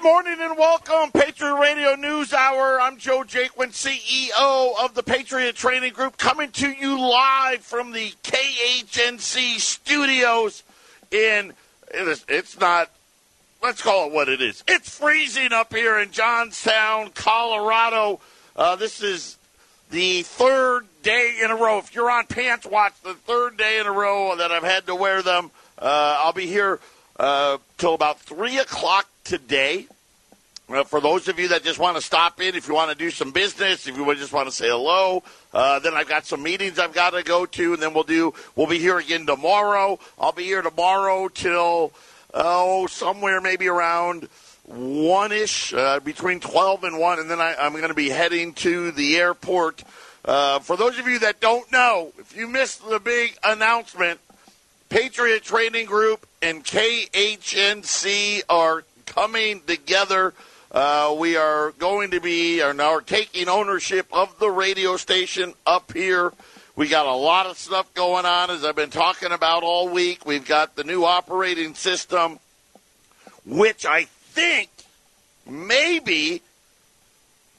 Good morning and welcome, Patriot Radio News Hour. I'm Joe Jaquin, CEO of the Patriot Training Group, coming to you live from the KHNC studios in, it's not, let's call it what it is. It's freezing up here in Johnstown, Colorado. This is the third day in a row. If you're on Pants Watch, the third day in a row that I've had to wear them. I'll be here till about 3 o'clock today. For those of you that just want to stop in, if you want to do some business, if you just want to say hello, then I've got some meetings I've got to go to, and then we'll be here again tomorrow. I'll be here tomorrow till, somewhere maybe around 1-ish, between 12 and 1, and then I'm going to be heading to the airport. For those of you that don't know, if you missed the big announcement, Patriot Training Group and KHNC are coming together. We are going to be, are now taking ownership of the radio station up here. We got a lot of stuff going on, as I've been talking about all week. We've got the new operating system, which I think maybe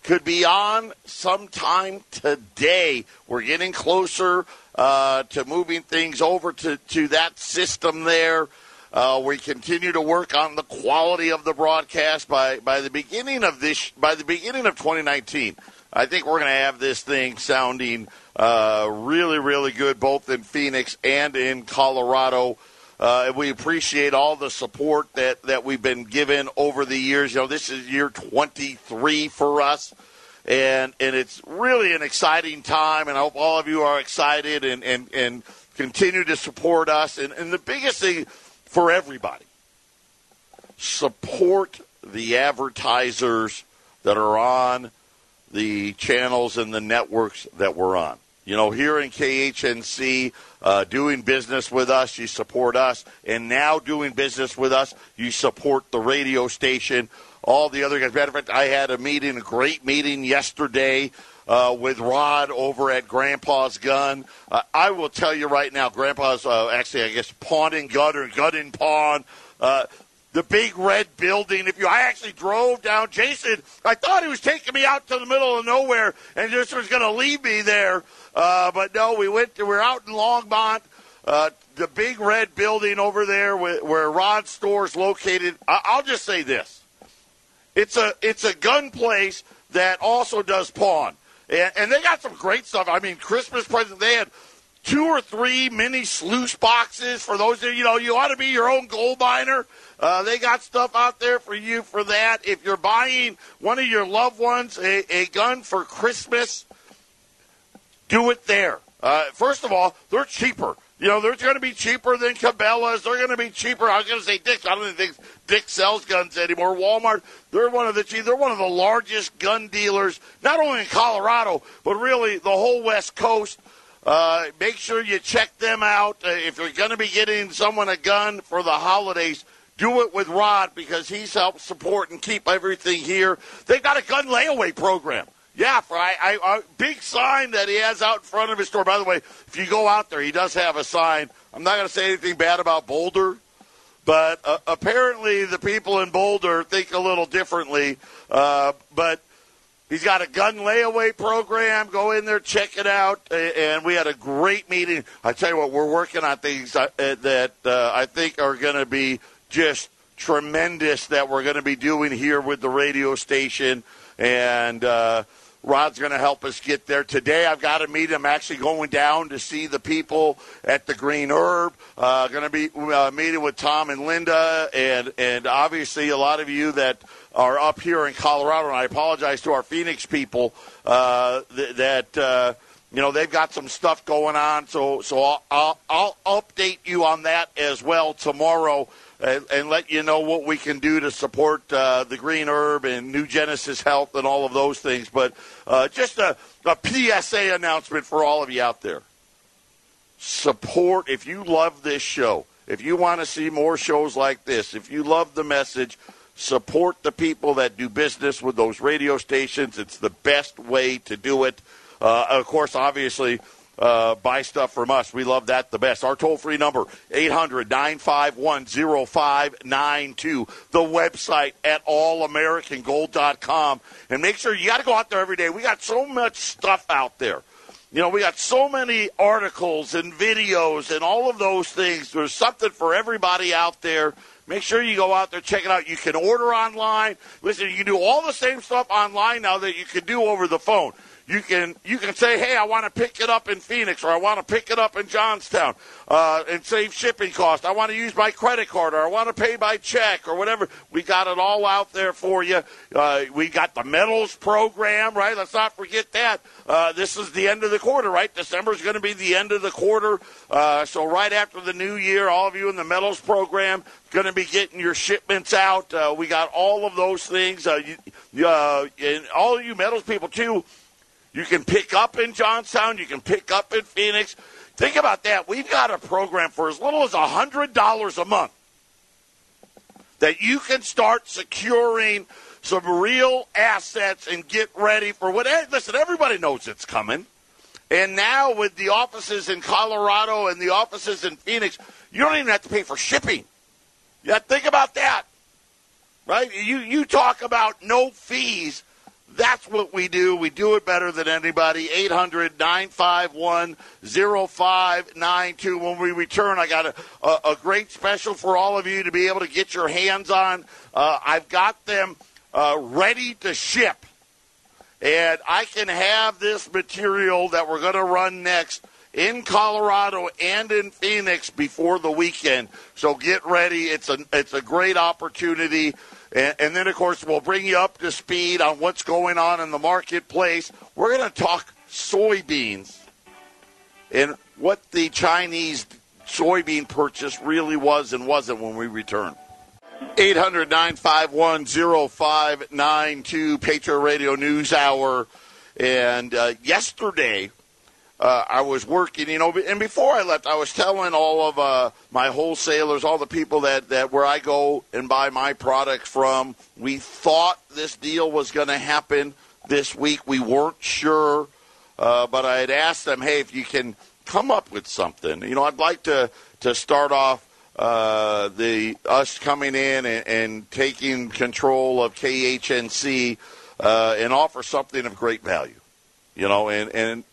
could be on sometime today. We're getting closer to moving things over to that system there. We continue to work on the quality of the broadcast by the beginning of this, by the beginning of 2019. I think we're going to have this thing sounding really, really good, both in Phoenix and in Colorado. We appreciate all the support that we've been given over the years. You know, this is year 23 for us. And it's really an exciting time, and I hope all of you are excited and continue to support us. And the biggest thing for everybody, support the advertisers that are on the channels and the networks that we're on. You know, here in KHNC, doing business with us, you support us. And now doing business with us, you support the radio station. All the other guys. Matter of fact, I had a meeting, a great meeting yesterday with Rod over at Grandpa's Gun. I will tell you right now, Grandpa's actually, I guess, Pawn and Gun or Gun and Pawn. The big red building. I actually drove down. Jason, I thought he was taking me out to the middle of nowhere and just was going to leave me there. But no, we're out in Longmont. The big red building over there where Rod's store is located. I'll just say this. It's a gun place that also does pawn. And they got some great stuff. I mean, Christmas present, they had 2 or 3 mini sluice boxes for those that, you know, you ought to be your own gold miner. They got stuff out there for you for that. If you're buying one of your loved ones a gun for Christmas, do it there. First of all, they're cheaper. You know, they're going to be cheaper than Cabela's. They're going to be cheaper. I was going to say Dick. I don't think Dick sells guns anymore. Walmart, they're one of the largest gun dealers, not only in Colorado, but really the whole West Coast. Make sure you check them out. If you're going to be getting someone a gun for the holidays, do it with Rod because he's helped support and keep everything here. They've got a gun layaway program. Yeah, a big sign that he has out in front of his store. By the way, if you go out there, he does have a sign. I'm not going to say anything bad about Boulder, but apparently the people in Boulder think a little differently. But he's got a gun layaway program. Go in there, check it out. And we had a great meeting. I tell you what, we're working on things that I think are going to be just tremendous that we're going to be doing here with the radio station. And Rod's going to help us get there. Today I've got to meet him. I'm actually going down to see the people at the Green Herb. Going to be meeting with Tom and Linda and obviously a lot of you that are up here in Colorado. And I apologize to our Phoenix people you know, they've got some stuff going on. So I'll update you on that as well tomorrow. And let you know what we can do to support the Green Herb and New Genesis Health and all of those things. But just a PSA announcement for all of you out there. Support, if you love this show, if you want to see more shows like this, if you love the message, support the people that do business with those radio stations. It's the best way to do it. Of course, obviously, buy stuff from us. We love that the best. Our toll-free number, 800-951-0592. The website at allamericangold.com. And make sure you got to go out there every day. We got so much stuff out there. You know, we got so many articles and videos and all of those things. There's something for everybody out there. Make sure you go out there, check it out. You can order online. Listen, you can do all the same stuff online now that you can do over the phone. You can say, hey, I want to pick it up in Phoenix, or I want to pick it up in Johnstown and save shipping costs. I want to use my credit card, or I want to pay by check, or whatever. We got it all out there for you. We got the medals program, right? Let's not forget that. This is the end of the quarter, right? December is going to be the end of the quarter. So right after the new year, all of you in the medals program going to be getting your shipments out. We got all of those things. And all you medals people, too, you can pick up in Johnstown. You can pick up in Phoenix. Think about that. We've got a program for as little as $100 a month that you can start securing some real assets and get ready for what. Listen, everybody knows it's coming. And now with the offices in Colorado and the offices in Phoenix, you don't even have to pay for shipping. Yeah, think about that, right? You talk about no fees. That's what we do. We do it better than anybody. 800-951-0592. When we return, I got a great special for all of you to be able to get your hands on. I've got them ready to ship. And I can have this material that we're going to run next in Colorado and in Phoenix before the weekend. So get ready. It's a great opportunity. And then, of course, we'll bring you up to speed on what's going on in the marketplace. We're going to talk soybeans and what the Chinese soybean purchase really was and wasn't when we return. 800-951-0592, Patriot Radio News Hour. And yesterday, I was working, you know, and before I left, I was telling all of my wholesalers, all the people that where I go and buy my products from, we thought this deal was going to happen this week. We weren't sure, but I had asked them, hey, if you can come up with something, you know, I'd like to start off us coming in and taking control of KHNC and offer something of great value, you know, and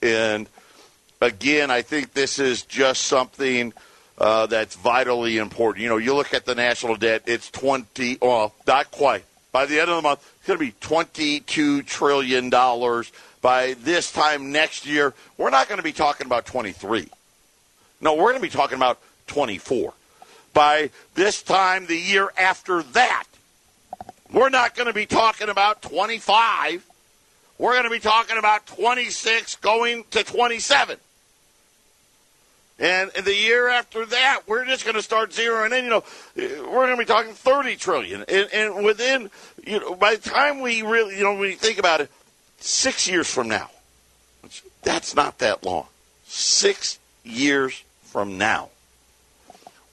again, I think this is just something that's vitally important. You know, you look at the national debt, it's 20, well, not quite. By the end of the month, it's going to be $22 trillion. By this time next year, we're not going to be talking about 23. No, we're going to be talking about 24. By this time, the year after that, we're not going to be talking about 25. We're going to be talking about 26 going to 27. And the year after that, we're just going to start zeroing in. You know, we're going to be talking $30 trillion. And within, you know, by the time we really, you know, when you think about it, 6 years from now, that's not that long. 6 years from now,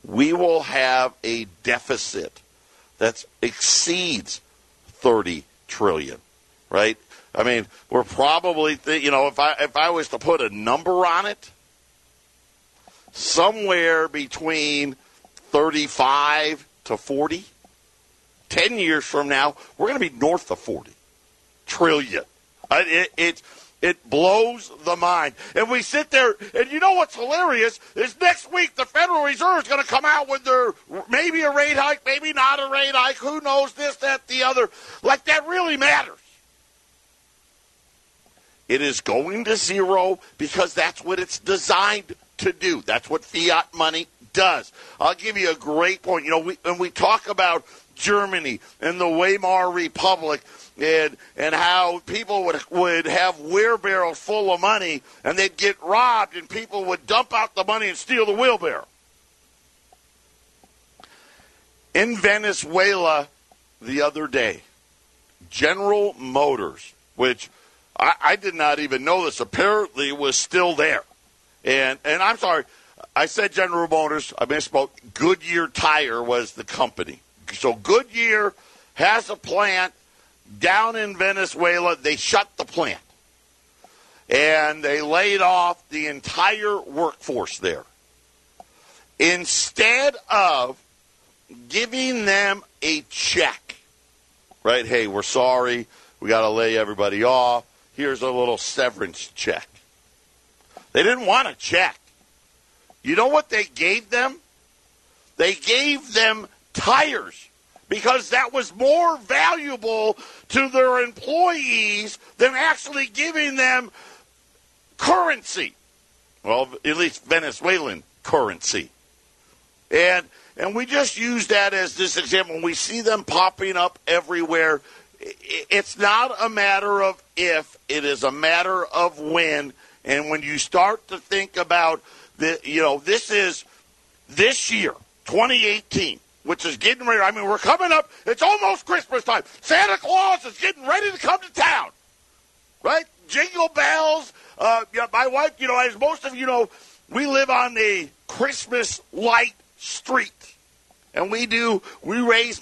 we will have a deficit that exceeds $30 trillion, right? I mean, we're probably, you know, if I was to put a number on it, somewhere between 35 to 40, 10 years from now, we're going to be north of 40 trillion. It blows the mind. And we sit there, and you know what's hilarious is next week the Federal Reserve is going to come out with their maybe a rate hike, maybe not a rate hike, who knows, this, that, the other. Like, that really matters. It is going to zero because that's what it's designed to do. That's what fiat money does. I'll give you a great point. You know, when we talk about Germany and the Weimar Republic and how people would have wheelbarrows full of money and they'd get robbed and people would dump out the money and steal the wheelbarrow. In Venezuela the other day, General Motors, which I did not even know this, apparently was still there. And I'm sorry, I said General Motors, I misspoke. Goodyear Tire was the company. So Goodyear has a plant down in Venezuela. They shut the plant. and they laid off the entire workforce there. Instead of giving them a check, right? Hey, we're sorry, we got to lay everybody off. Here's a little severance check. They didn't want a check. You know what they gave them? They gave them tires, because that was more valuable to their employees than actually giving them currency. Well, at least Venezuelan currency. And we just use that as this example. When we see them popping up everywhere, it's not a matter of if, it is a matter of when. And when you start to think about, this is this year, 2018, which is getting ready. I mean, we're coming up. It's almost Christmas time. Santa Claus is getting ready to come to town, right? Jingle bells. My wife, as most of you know, we live on a Christmas light street. And we raise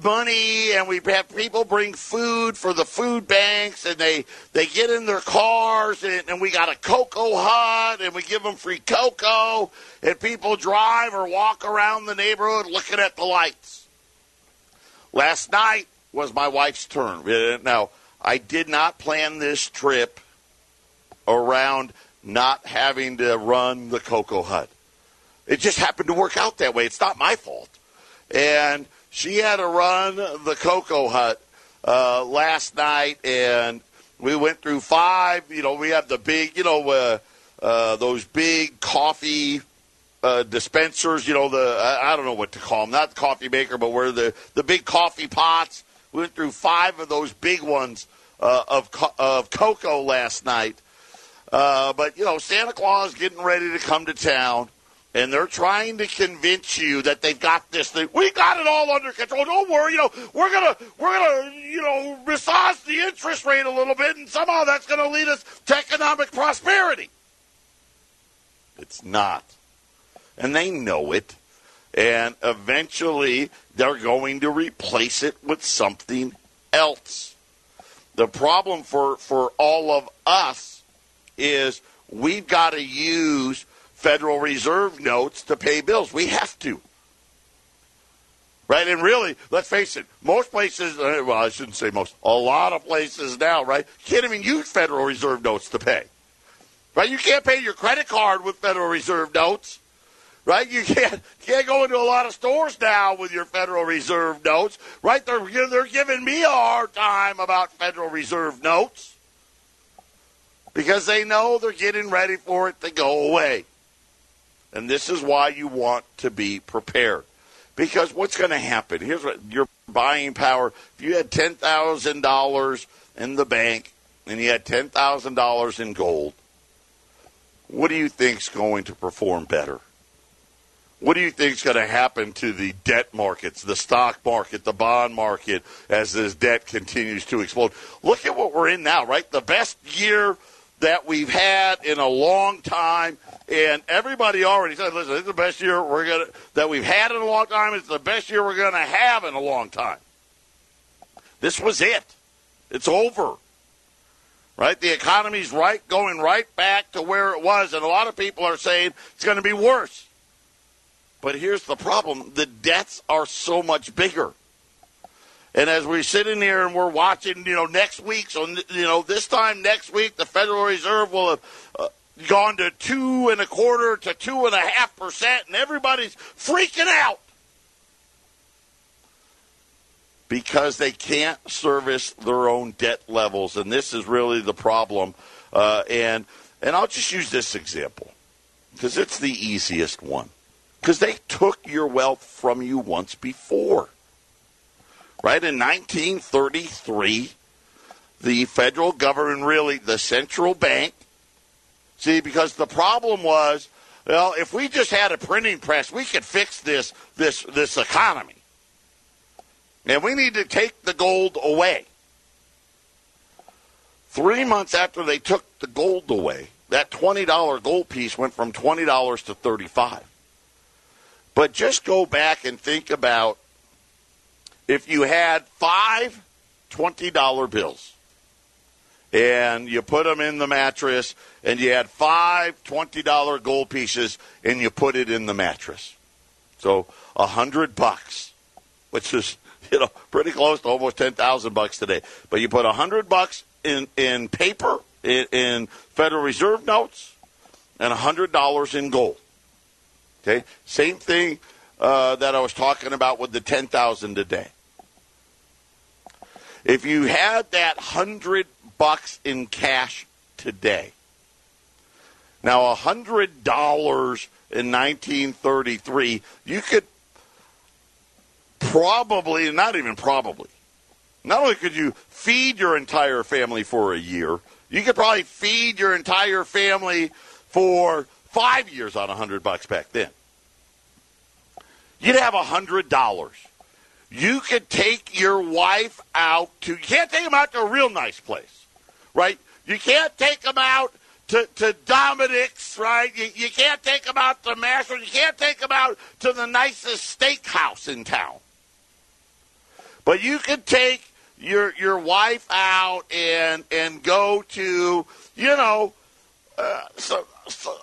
money, and we have people bring food for the food banks, and they get in their cars, and we got a cocoa hut, and we give them free cocoa, and people drive or walk around the neighborhood looking at the lights. Last night was my wife's turn. Now, I did not plan this trip around not having to run the cocoa hut. It just happened to work out that way. It's not my fault. And she had to run the Cocoa Hut last night, and we went through five. We have the big, those big coffee dispensers. I don't know what to call them, not the coffee maker, but where the big coffee pots. We went through five of those big ones of cocoa last night. But Santa Claus getting ready to come to town. And they're trying to convince you that they've got this thing. We got it all under control. Don't worry. We're gonna massage the interest rate a little bit, and somehow that's gonna lead us to economic prosperity. It's not, and they know it. And eventually, they're going to replace it with something else. The problem for all of us is we've got to use Federal Reserve notes to pay bills. We have to. Right? And really, let's face it, most places, well, I shouldn't say most, a lot of places now, right, can't even use Federal Reserve notes to pay. Right? You can't pay your credit card with Federal Reserve notes. Right? You can't go into a lot of stores now with your Federal Reserve notes. Right? They're giving me a hard time about Federal Reserve notes because they know they're getting ready for it to go away. And this is why you want to be prepared. Because what's going to happen? Here's what your buying power. If you had $10,000 in the bank and you had $10,000 in gold, what do you think's going to perform better? What do you think's going to happen to the debt markets, the stock market, the bond market, as this debt continues to explode? Look at what we're in now, right? The best year that we've had in a long time. And everybody already said, listen, this is the best year that we've had in a long time. It's the best year we're going to have in a long time. This was it. It's over. Right? The economy's going right back to where it was, and a lot of people are saying it's going to be worse. But here's the problem. The debts are so much bigger. And as we sit in here and we're watching, next week, so, this time next week, the Federal Reserve will have gone to 2.25% to 2.5%, and everybody's freaking out because they can't service their own debt levels, and this is really the problem. And I'll just use this example because it's the easiest one, because they took your wealth from you once before, right? In 1933, the federal government, really the central bank. See, because the problem was, well, if we just had a printing press, we could fix this economy. And we need to take the gold away. 3 months after they took the gold away, that $20 gold piece went from $20 to $35. But just go back and think about if you had five $20 bills and you put them in the mattress, and you had five $20 gold pieces, and you put it in the mattress. So $100, which is, you know, pretty close to almost $10,000 today. But you put $100 in paper, in Federal Reserve notes, and $100 in gold. Okay, same thing that I was talking about with the $10,000 a day. If you had that $100 in cash today, now $100 in 1933, you could probably, not even probably, not only could you feed your entire family for a year, you could probably feed your entire family for 5 years on $100 back then. You'd have $100. You could take your wife out to, you can't take them out to a real nice place, right? You can't take them out to Dominic's, right? You can't take them out to Masters. You can't take them out to the nicest steakhouse in town. But you could take your wife out and go to, you know, so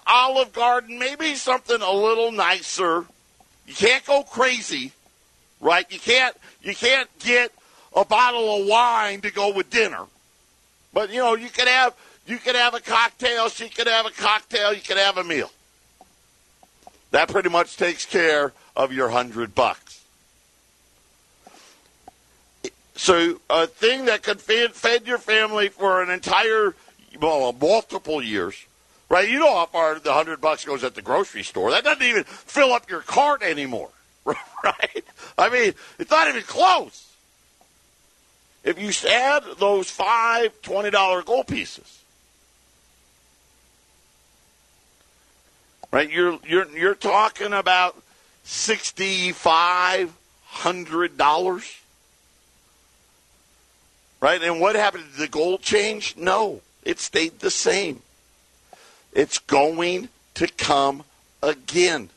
Olive Garden, maybe something a little nicer. You can't go crazy, right? You can't get a bottle of wine to go with dinner. But you know, you could have a cocktail, she could have a cocktail, you could have a meal. That pretty much takes care of your $100. So a thing that could fed your family for an entire, well, multiple years, right? You know how far the $100 goes at the grocery store. That doesn't even fill up your cart anymore, right? I mean, it's not even close. If you add those five $20 gold pieces, right? You're talking about $6,500. Right? And what happened? Did the gold change? No. It stayed the same. It's going to come again.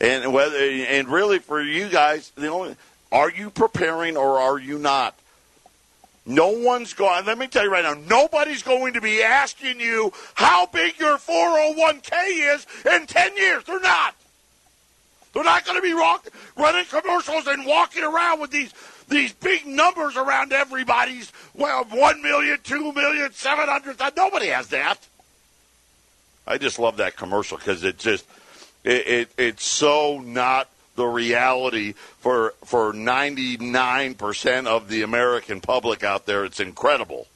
And whether, and really for you guys, the only, are you preparing or are you not? No one's going, let me tell you right now, nobody's going to be asking you how big your 401k is in 10 years. They're not. They're not going to be running commercials and walking around with these big numbers around everybody's, well, 1 million, 2 million, 700,000. Nobody has that. I just love that commercial because it just, it's so not the reality for 99% of the American public out there. It's incredible.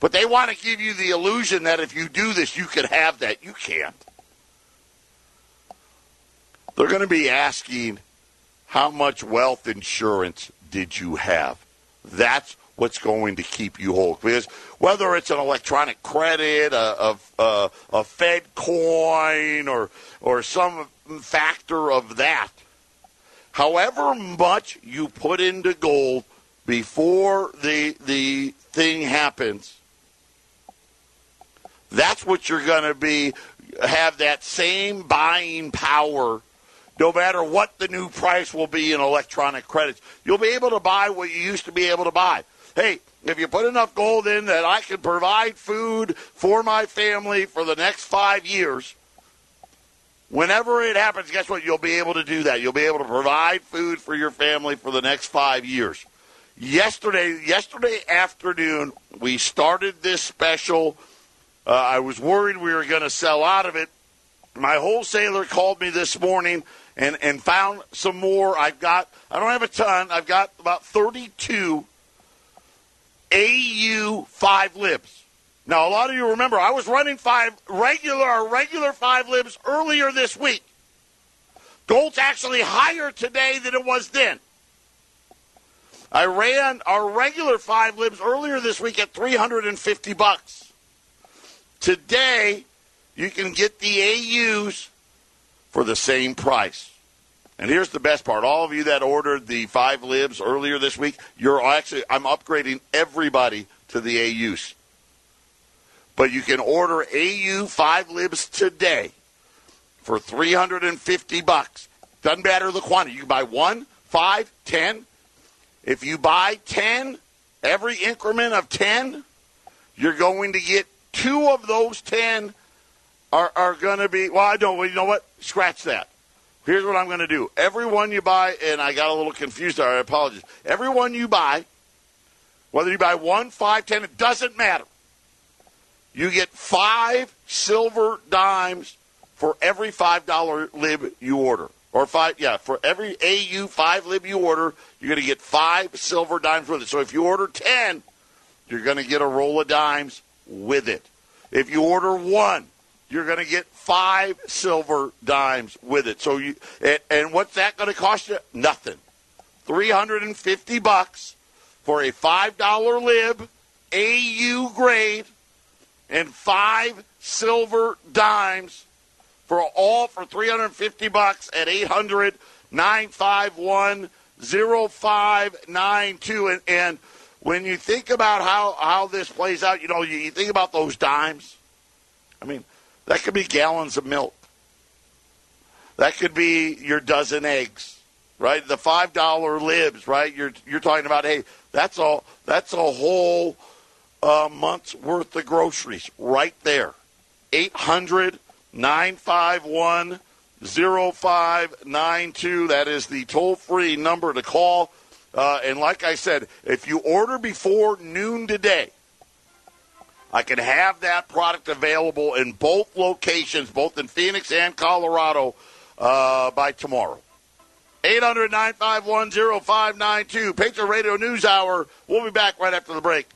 But they want to give you the illusion that if you do this, you could have that. You can't. They're going to be asking, how much wealth insurance did you have? That's what's going to keep you whole. Because whether it's an electronic credit, a Fed coin, or some factor of that, however much you put into gold before the thing happens, that's what you're going to be, have that same buying power. No matter what the new price will be in electronic credits, you'll be able to buy what you used to be able to buy. Hey, if you put enough gold in that I can provide food for my family for the next 5 years, whenever it happens, guess what? You'll be able to do that. You'll be able to provide food for your family for the next 5 years. Yesterday afternoon, we started this special. I was worried we were going to sell out of it. My wholesaler called me this morning and found some more. I don't have a ton. I've got about 32 AU 5 libs. Now, a lot of you remember I was running regular 5 libs earlier this week. Gold's actually higher today than it was then. I ran our regular 5 libs earlier this week at $350. Today, you can get the AUs for the same price. And here's the best part. All of you that ordered the 5 libs earlier this week, I'm upgrading everybody to the AUs. But you can order AU 5 libs today for $350. Doesn't matter the quantity. You can buy 1, 5, 10. If you buy 10, every increment of 10, You're going to get 2 of those 10 are going to be, well, I don't, you know what? Scratch that. Here's what I'm going to do. Every one you buy, and I got a little confused there, I apologize. Every one you buy, whether you buy 1, 5, 10, it doesn't matter. You get 5 silver dimes for every $5 lib you order. Or for every AU 5 lib you order, you're going to get 5 silver dimes with it. So if you order 10, you're going to get a roll of dimes with it. If you order 1, you're going to get 5 silver dimes with it. So you and what's that going to cost you? Nothing. $350 for a $5 lib, AU grade, and 5 silver dimes for $350 at 800-951-0592. And when you think about how this plays out, you know, you think about those dimes. I mean, that could be gallons of milk. That could be your dozen eggs, right? The $5 libs, right? You're talking about, hey, that's a whole month's worth of groceries right there. 800-951-0592. That is the toll-free number to call. And like I said, if you order before noon today, I can have that product available in both locations, both in Phoenix and Colorado, by tomorrow. 800-951-0592. Patriot Radio News Hour. We'll be back right after the break.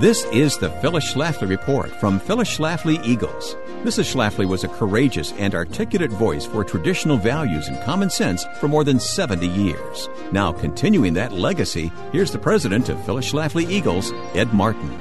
This is the Phyllis Schlafly Report from Phyllis Schlafly Eagles. Mrs. Schlafly was a courageous and articulate voice for traditional values and common sense for more than 70 years. Now continuing that legacy, here's the president of Phyllis Schlafly Eagles, Ed Martin.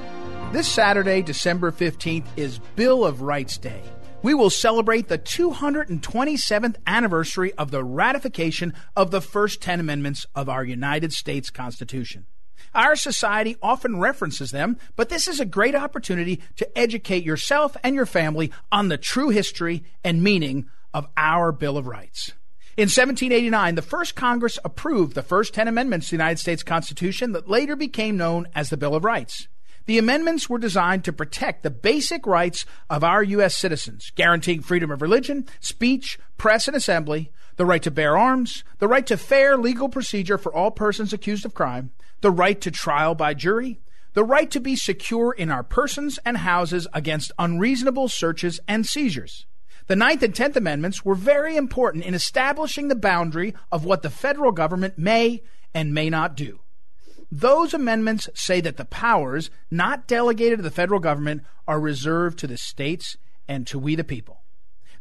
This Saturday, December 15th, is Bill of Rights Day. We will celebrate the 227th anniversary of the ratification of the first 10 amendments of our United States Constitution. Our society often references them, but this is a great opportunity to educate yourself and your family on the true history and meaning of our Bill of Rights. In 1789, the first Congress approved the first 10 amendments to the United States Constitution that later became known as the Bill of Rights. The amendments were designed to protect the basic rights of our U.S. citizens, guaranteeing freedom of religion, speech, press, and assembly, the right to bear arms, the right to fair legal procedure for all persons accused of crime, the right to trial by jury, the right to be secure in our persons and houses against unreasonable searches and seizures. The 9th and 10th Amendments were very important in establishing the boundary of what the federal government may and may not do. Those amendments say that the powers not delegated to the federal government are reserved to the states and to we the people.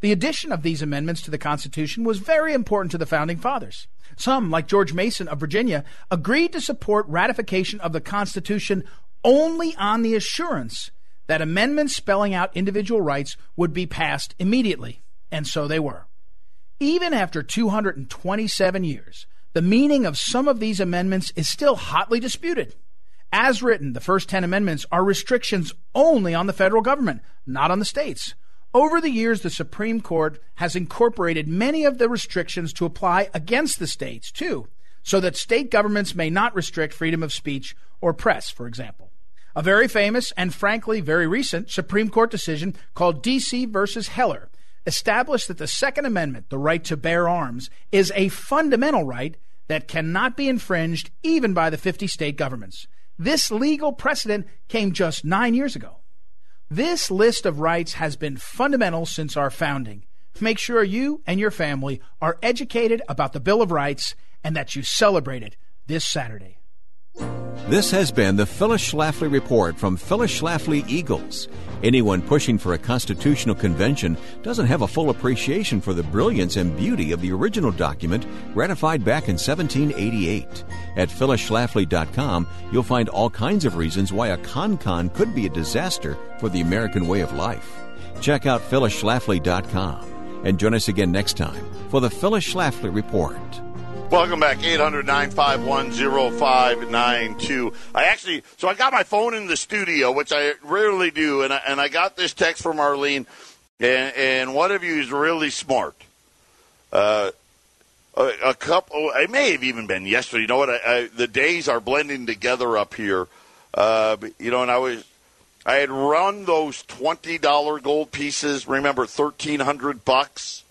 The addition of these amendments to the Constitution was very important to the Founding Fathers. Some, like George Mason of Virginia, agreed to support ratification of the Constitution only on the assurance that amendments spelling out individual rights would be passed immediately, and so they were. Even after 227 years, the meaning of some of these amendments is still hotly disputed. As written, the first 10 amendments are restrictions only on the federal government, not on the states. Over the years, the Supreme Court has incorporated many of the restrictions to apply against the states, too, so that state governments may not restrict freedom of speech or press, for example. A very famous and, frankly, very recent Supreme Court decision called D.C. v. Heller established that the Second Amendment, the right to bear arms, is a fundamental right that cannot be infringed even by the 50 state governments. This legal precedent came just 9 years ago. This list of rights has been fundamental since our founding. Make sure you and your family are educated about the Bill of Rights and that you celebrate it this Saturday. This has been the Phyllis Schlafly Report from Phyllis Schlafly Eagles. Anyone pushing for a constitutional convention doesn't have a full appreciation for the brilliance and beauty of the original document ratified back in 1788. At PhyllisSchlafly.com, you'll find all kinds of reasons why a con could be a disaster for the American way of life. Check out PhyllisSchlafly.com and join us again next time for the Phyllis Schlafly Report. Welcome back, 800-951-0592. I got my phone in the studio, which I rarely do, and I got this text from Arlene, and one of you is really smart. A couple, it may have even been yesterday. You know what? The days are blending together up here. You know, and I was I had run those $20 gold pieces, remember, $1,300 bucks.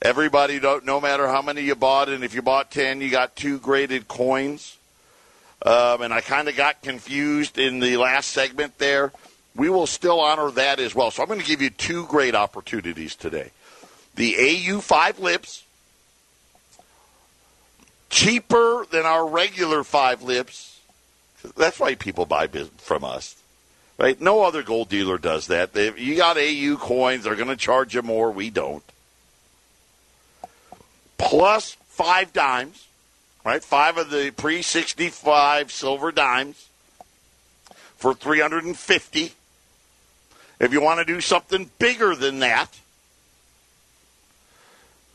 Everybody, no matter how many you bought, and if you bought 10, you got 2 graded coins. And I kind of got confused in the last segment there. We will still honor that as well. So I'm going to give you 2 great opportunities today. The AU5 lips, cheaper than our regular 5 lips. That's why people buy from us, right? No other gold dealer does that. If you got AU coins, they're going to charge you more. We don't. Plus 5 dimes, right? 5 of the pre-65 silver dimes for $350. If you want to do something bigger than that,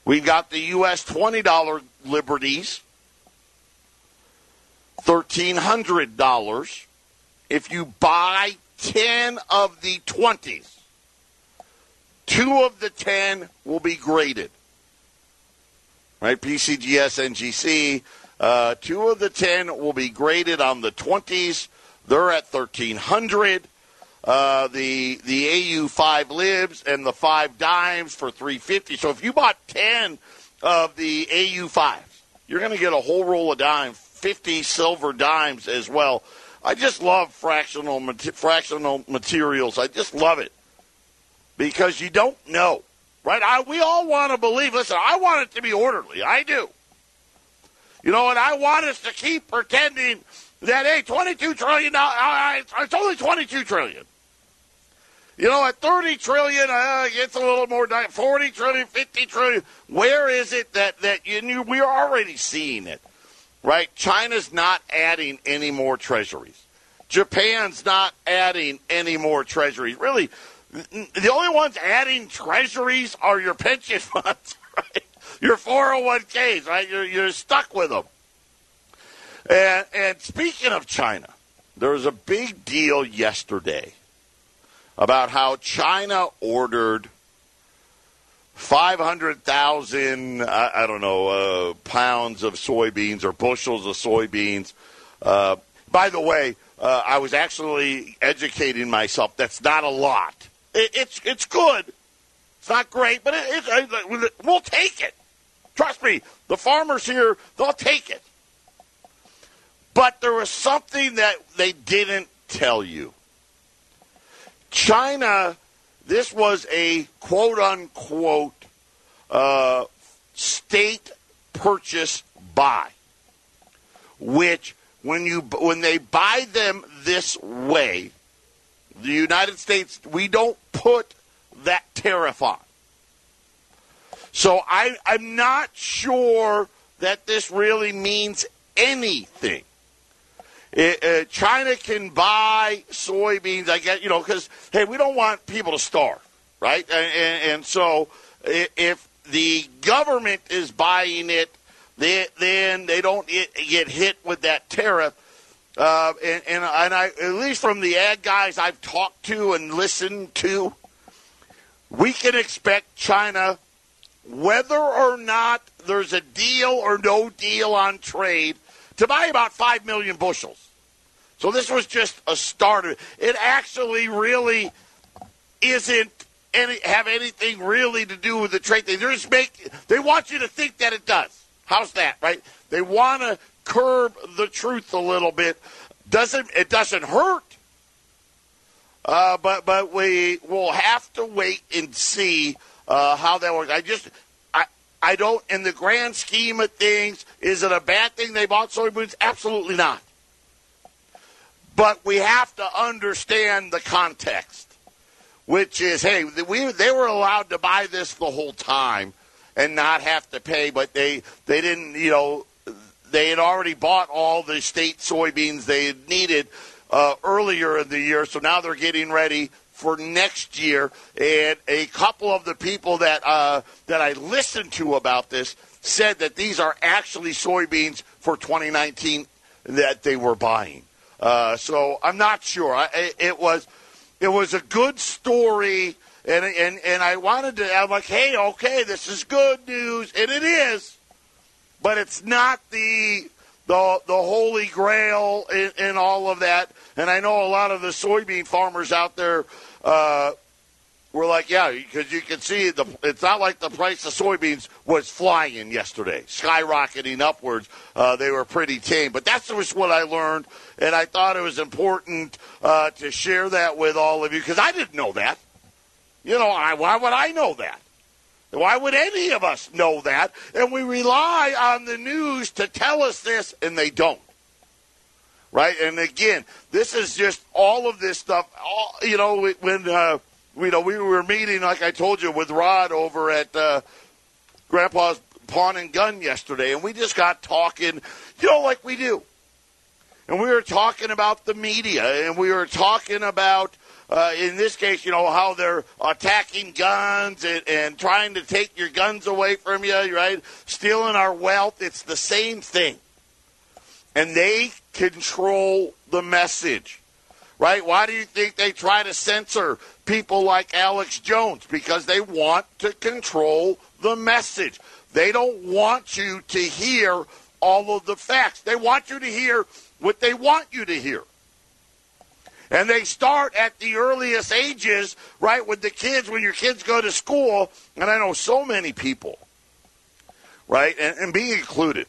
we've got the U.S. $20 Liberties, $1,300. If you buy 10 of the 20s, 2 of the 10 will be graded. Right, PCGS, NGC, 2 of the 10 will be graded on the 20s. They're at $1,300. The AU5 libs and the 5 dimes for $350. So if you bought 10 of the AU5s, you're going to get a whole roll of dimes, 50 silver dimes as well. I just love fractional materials. I just love it because you don't know. Right? We all want to believe. Listen, I want it to be orderly. I do. You know, and I want us to keep pretending that, hey, $22 trillion, it's only $22 trillion. You know, at $30 trillion, it gets a little more, $40 trillion, $50 trillion. Where is it that you knew? We're already seeing it, right? China's not adding any more treasuries. Japan's not adding any more treasuries. Really, the only ones adding treasuries are your pension funds, right? Your 401ks, right? You're stuck with them. And speaking of China, there was a big deal yesterday about how China ordered 500,000, I don't know, pounds of soybeans or bushels of soybeans. By the way, I was actually educating myself. That's not a lot. It's good. It's not great, but we'll take it. Trust me, the farmers here, they'll take it. But there was something that they didn't tell you. China, this was a quote-unquote state purchase buy, which when they buy them this way, the United States, we don't put that tariff on. So I'm not sure that this really means anything. China can buy soybeans, I guess, you know, because, hey, we don't want people to starve, right? And so if the government is buying it, then they don't get hit with that tariff. And I, at least from the ag guys I've talked to and listened to, we can expect China, whether or not there's a deal or no deal on trade, to buy about 5 million bushels. So this was just a starter. It actually really isn't have anything really to do with the trade thing. They want you to think that it does. How's that, right? They want to curb the truth a little bit. It doesn't hurt, but we will have to wait and see how that works. I don't, in the grand scheme of things, is it a bad thing they bought soybeans? Absolutely not. But we have to understand the context, which is, hey, they were allowed to buy this the whole time and not have to pay, but they didn't, you know, they had already bought all the state soybeans they needed earlier in the year, so now they're getting ready for next year. And a couple of the people that I listened to about this said that these are actually soybeans for 2019 that they were buying. So I'm not sure. It was a good story, and I wanted to. I'm like, hey, okay, this is good news, and it is, but it's not the the holy grail in all of that. And I know a lot of the soybean farmers out there were like, yeah, because you can see it's not like the price of soybeans was flying yesterday, skyrocketing upwards. They were pretty tame. But that's just what I learned, and I thought it was important to share that with all of you because I didn't know that. You know, why would I know that? Why would any of us know that? And we rely on the news to tell us this, and they don't. Right? And again, this is just all of this stuff. All, you know, when we were meeting, like I told you, with Rod over at Grandpa's Pawn and Gun yesterday, and we just got talking, you know, like we do. And we were talking about the media, and we were talking about, in this case, you know, how they're attacking guns and trying to take your guns away from you, right? Stealing our wealth. It's the same thing. And they control the message, right? Why do you think they try to censor people like Alex Jones? Because they want to control the message. They don't want you to hear all of the facts. They want you to hear what they want you to hear. And they start at the earliest ages, right, with the kids, when your kids go to school. And I know so many people, right, and being included.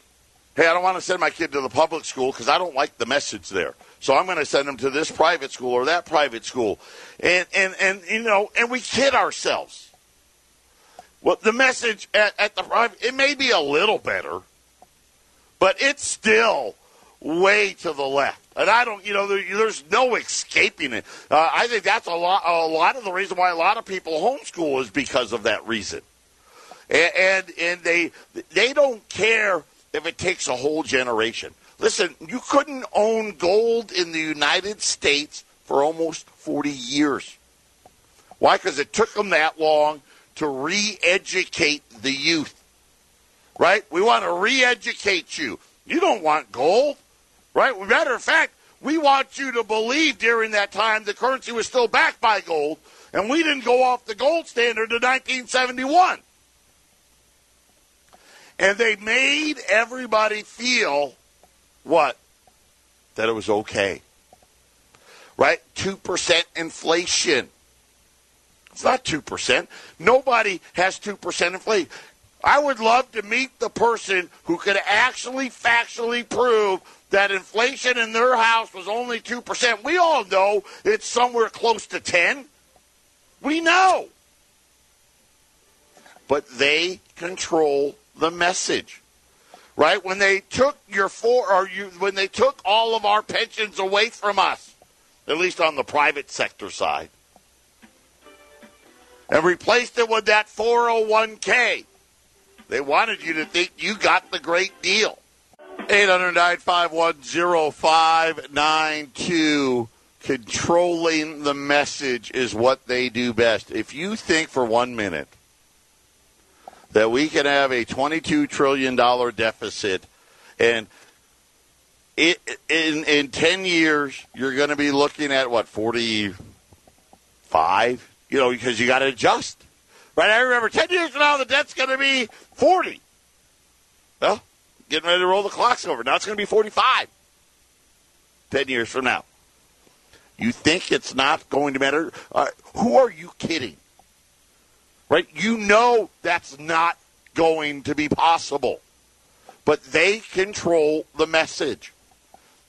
Hey, I don't want to send my kid to the public school because I don't like the message there. So I'm going to send them to this private school or that private school. And you know, and we kid ourselves. Well, the message at the private, it may be a little better, but it's still way to the left. And I don't, you know, there's no escaping it. I think that's a lot of the reason why a lot of people homeschool is because of that reason. And they don't care if it takes a whole generation. Listen, you couldn't own gold in the United States for almost 40 years. Why? Because it took them that long to re-educate the youth. Right? We want to re-educate you. You don't want gold. Right? Matter of fact, we want you to believe during that time the currency was still backed by gold, and we didn't go off the gold standard to 1971. And they made everybody feel what? That it was okay. Right? 2% inflation. It's not 2%. Nobody has 2% inflation. I would love to meet the person who could actually factually prove that inflation in their house was only 2%. We all know it's somewhere close to 10. We know. But they control the message. Right? When they took when they took all of our pensions away from us, at least on the private sector side, and replaced it with that 401k, they wanted you to think you got the great deal. 800-951-0592. Controlling the message is what they do best. If you think for 1 minute that we can have a $22 trillion deficit and in 10 years you're going to be looking at, what, 45? You know, because you got to adjust. Right? I remember 10 years from now the debt's going to be 40. Well, getting ready to roll the clocks over. Now it's going to be 45 10 years from now. You think it's not going to matter? Who are you kidding? Right? You know that's not going to be possible. But they control the message.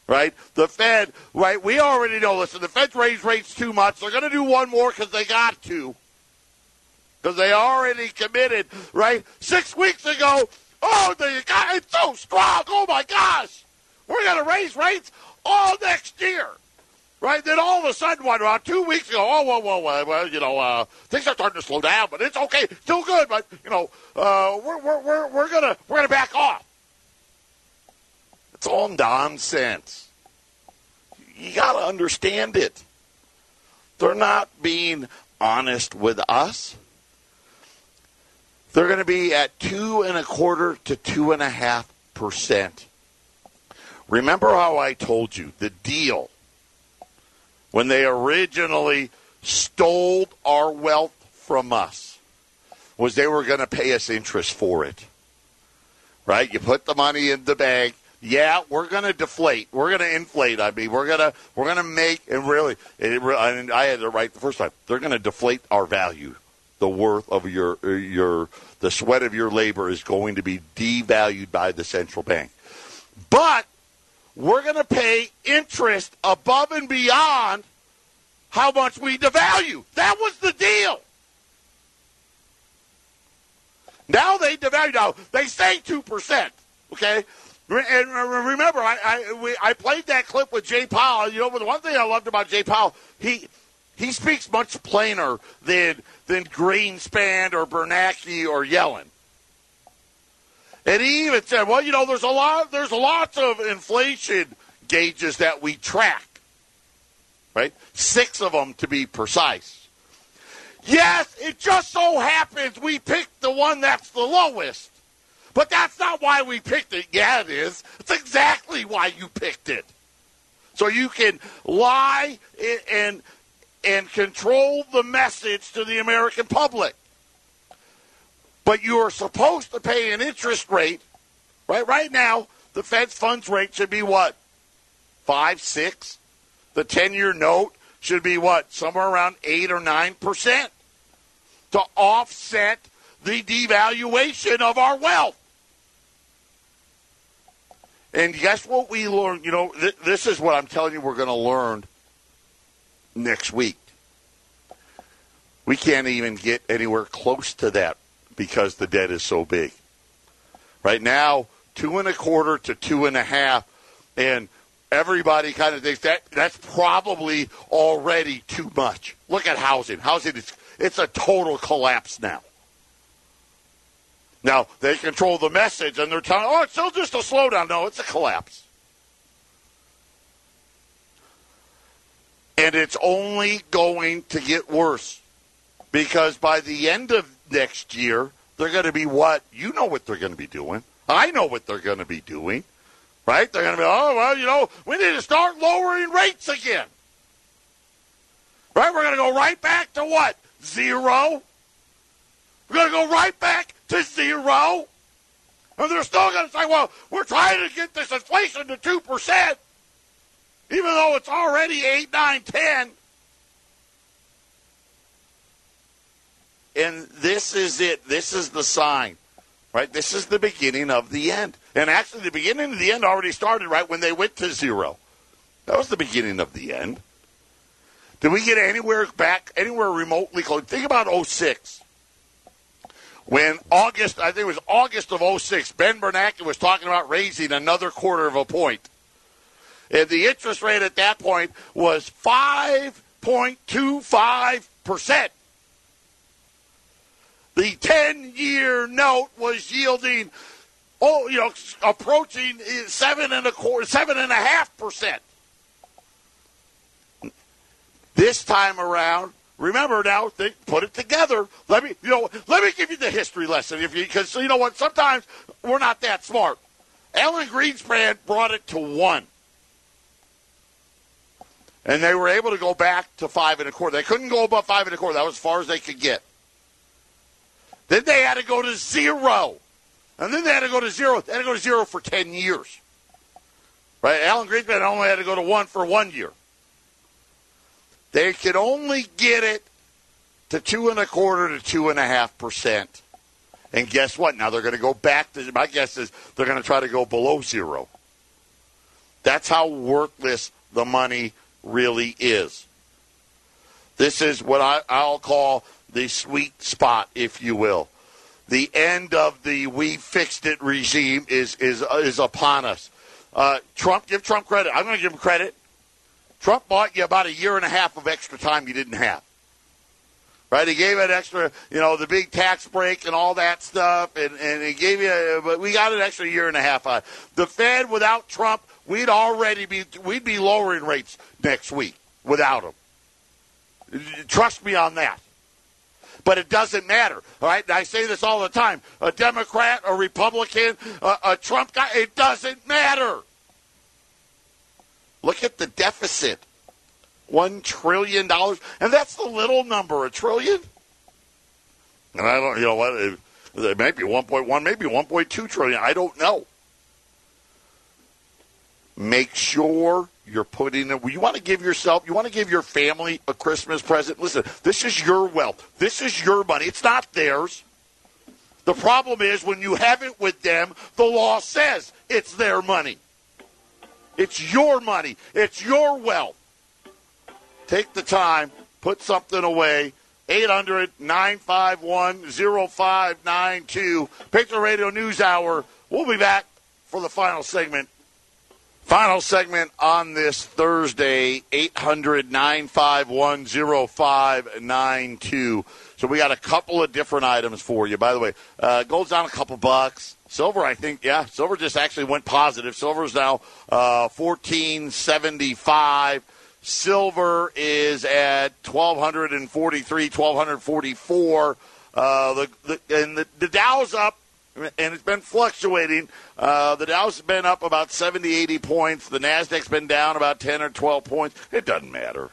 Right? The Fed, right? We already know, listen, the Fed's raised rates too much. They're going to do one more because they got to. Because they already committed, right? 6 weeks ago, oh, the economy is so strong. Oh, my gosh. We're going to raise rates all next year. Right? Then all of a sudden, what, about 2 weeks ago, oh, well, you know, things are starting to slow down, but it's okay. Still good, but, you know, we're gonna back off. It's all nonsense. You got to understand it. They're not being honest with us. They're going to be at 2.25% to 2.5%. Remember how I told you the deal when they originally stole our wealth from us was they were going to pay us interest for it, right? You put the money in the bank, yeah, we're going to deflate. We're going to inflate. I mean, we're going to make and really. I had it right the first time. They're going to deflate our value. The worth of the sweat of your labor is going to be devalued by the central bank. But we're going to pay interest above and beyond how much we devalue. That was the deal. Now they devalue. Now they say 2%. Okay, and remember, I played that clip with Jay Powell. You know, but the one thing I loved about Jay Powell, he speaks much plainer than Greenspan or Bernanke or Yellen. And he even said, well, you know, there's lots of inflation gauges that we track. Right? 6 of them to be precise. Yes, it just so happens we picked the one that's the lowest. But that's not why we picked it. Yeah, it is. It's exactly why you picked it. So you can lie and control the message to the American public. But you are supposed to pay an interest rate, right? Right now, the Fed's funds rate should be what? 5, 6? The 10-year note should be what? Somewhere around 8 or 9% to offset the devaluation of our wealth. And guess what we learned? You know, this is what I'm telling you we're going to learn next week. We can't even get anywhere close to that because the debt is so big. Right now, 2.25 to 2.5, and everybody kind of thinks that's probably already too much. Look at housing. Housing it's a total collapse now. Now they control the message and they're telling, oh, it's still just a slowdown. No, it's a collapse. And it's only going to get worse because by the end of next year, they're going to be what? You know what they're going to be doing. I know what they're going to be doing, right? They're going to be, oh, well, you know, we need to start lowering rates again. Right? We're going to go right back to what? 0? We're going to go right back to 0? And they're still going to say, well, we're trying to get this inflation to 2%. Even though it's already 8, 9, 10. And this is it. This is the sign, right? This is the beginning of the end. And actually, the beginning of the end already started, right, when they went to 0. That was the beginning of the end. Did we get anywhere back, anywhere remotely close? Think about 2006. When August of 2006, Ben Bernanke was talking about raising another 0.25 point. And the interest rate at that point was 5.25%. The 10-year note was yielding, approaching 7.5%. This time around, remember now, put it together. Let me give you the history lesson, because you know what? Sometimes we're not that smart. Alan Greenspan brought it to 1. And they were able to go back to 5.25. They couldn't go above 5.25. That was as far as they could get. Then they had to go to 0. And then they had to go to 0. They had to go to 0 for 10 years. Right? Alan Greenspan only had to go to 1 for 1 year. They could only get it to 2.25 to 2.5%. And guess what? Now they're going to go back to, my guess is they're going to try to go below 0. That's how worthless the money is. Really is. This is what I'll call the sweet spot, if you will. The end of the "we fixed it" regime is upon us. Trump, give Trump credit. I'm going to give him credit. Trump bought you about 1.5 years of extra time you didn't have. Right? He gave an extra, the big tax break and all that stuff, and he gave you. But we got an extra 1.5 years. The Fed without Trump. We'd be lowering rates next week without them. Trust me on that. But it doesn't matter, all right? I say this all the time. A Democrat, a Republican, a Trump guy, it doesn't matter. Look at the deficit. $1 trillion. And that's the little number, $1 trillion. And I don't, it may be 1.1, maybe 1.2 trillion. I don't know. Make sure you're putting in. You want to give yourself, you want to give your family a Christmas present. Listen, this is your wealth. This is your money. It's not theirs. The problem is when you have it with them, the law says it's their money. It's your money. It's your wealth. Take the time. Put something away. 800-951-0592. Patriot Radio News Hour. We'll be back for the final segment. Final segment on this Thursday, 800-951-0592. So we got a couple of different items for you. By the way, gold's down a couple bucks. Silver, I think, yeah, silver just actually went positive. Silver's now $14.75. Silver is at $1,243, $1,244. The Dow's up. And it's been fluctuating. The Dow's been up about 70, 80 points. The NASDAQ's been down about 10 or 12 points. It doesn't matter.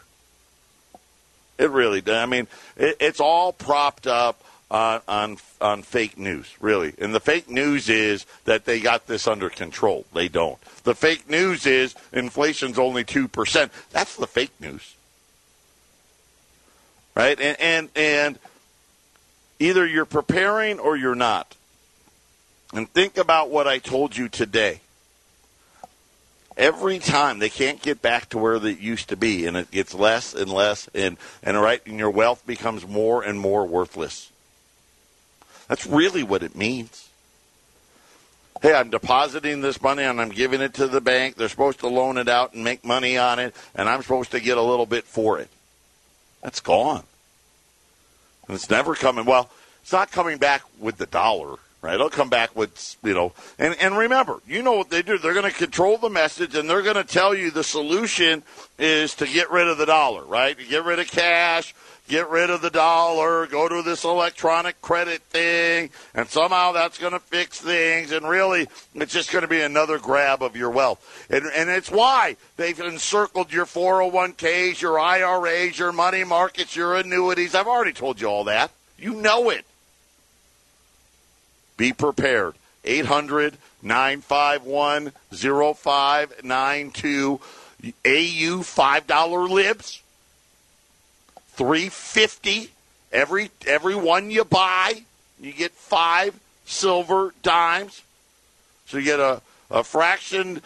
It really doesn't. I mean, it's all propped up on fake news, really. And the fake news is that they got this under control. They don't. The fake news is inflation's only 2%. That's the fake news. Right? And either you're preparing or you're not. And think about what I told you today. Every time they can't get back to where they used to be, and it gets less and less, and your wealth becomes more and more worthless. That's really what it means. Hey, I'm depositing this money, and I'm giving it to the bank. They're supposed to loan it out and make money on it, and I'm supposed to get a little bit for it. That's gone. And it's never coming. Well, it's not coming back with the dollar. Right, they'll come back with, and remember, you know what they do. They're going to control the message, and they're going to tell you the solution is to get rid of the dollar, right? Get rid of cash, get rid of the dollar, go to this electronic credit thing, and somehow that's going to fix things, and really it's just going to be another grab of your wealth. And it's why they've encircled your 401ks, your IRAs, your money markets, your annuities. I've already told you all that. You know it. Be prepared. 800-951-0592. AU $5 libs. $3.50. Every one you buy, you get 5 silver dimes. So you get a fraction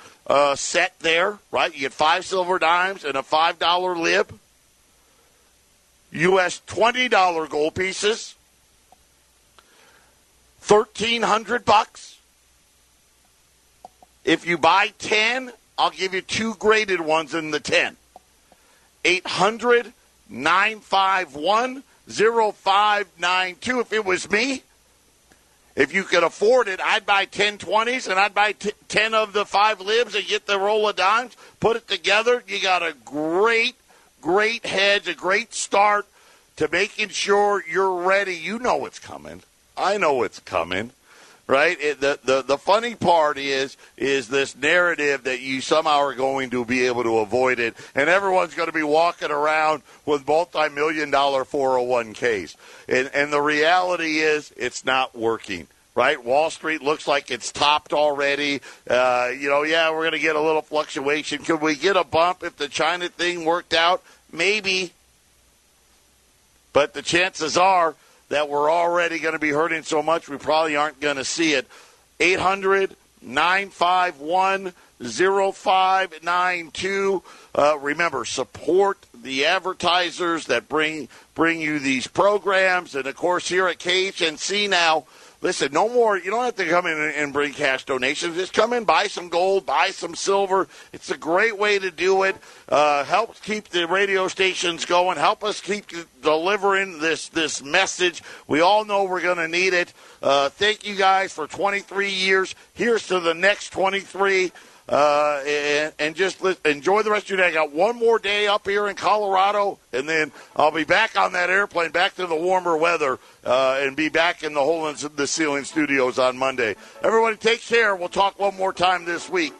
set there, right? You get 5 silver dimes and a $5 lib. U.S. $20 gold pieces. $1,300. If you buy 10, I'll give you 2 graded ones in the 10. 800-951-0592. If it was me, if you could afford it, I'd buy 10 20s and I'd buy 10 of the 5 libs and get the roll of dimes. Put it together. You got a great, great hedge, a great start to making sure you're ready. You know it's coming. I know it's coming, right? The funny part is this narrative that you somehow are going to be able to avoid it, and everyone's going to be walking around with multi-million-dollar 401ks. And the reality is it's not working, right? Wall Street looks like it's topped already. We're going to get a little fluctuation. Could we get a bump if the China thing worked out? Maybe. But the chances are that we're already going to be hurting so much we probably aren't going to see it. 800-951-0592. Remember, support the advertisers that bring you these programs. And, of course, here at KHNC now, listen, no more. You don't have to come in and bring cash donations. Just come in, buy some gold, buy some silver. It's a great way to do it. Help keep the radio stations going. Help us keep delivering this message. We all know we're going to need it. Thank you guys for 23 years. Here's to the next 23. And just enjoy the rest of your day. I got one more day up here in Colorado, and then I'll be back on that airplane, back to the warmer weather, and be back in the hole in the ceiling studios on Monday. Everybody take care. We'll talk one more time this week.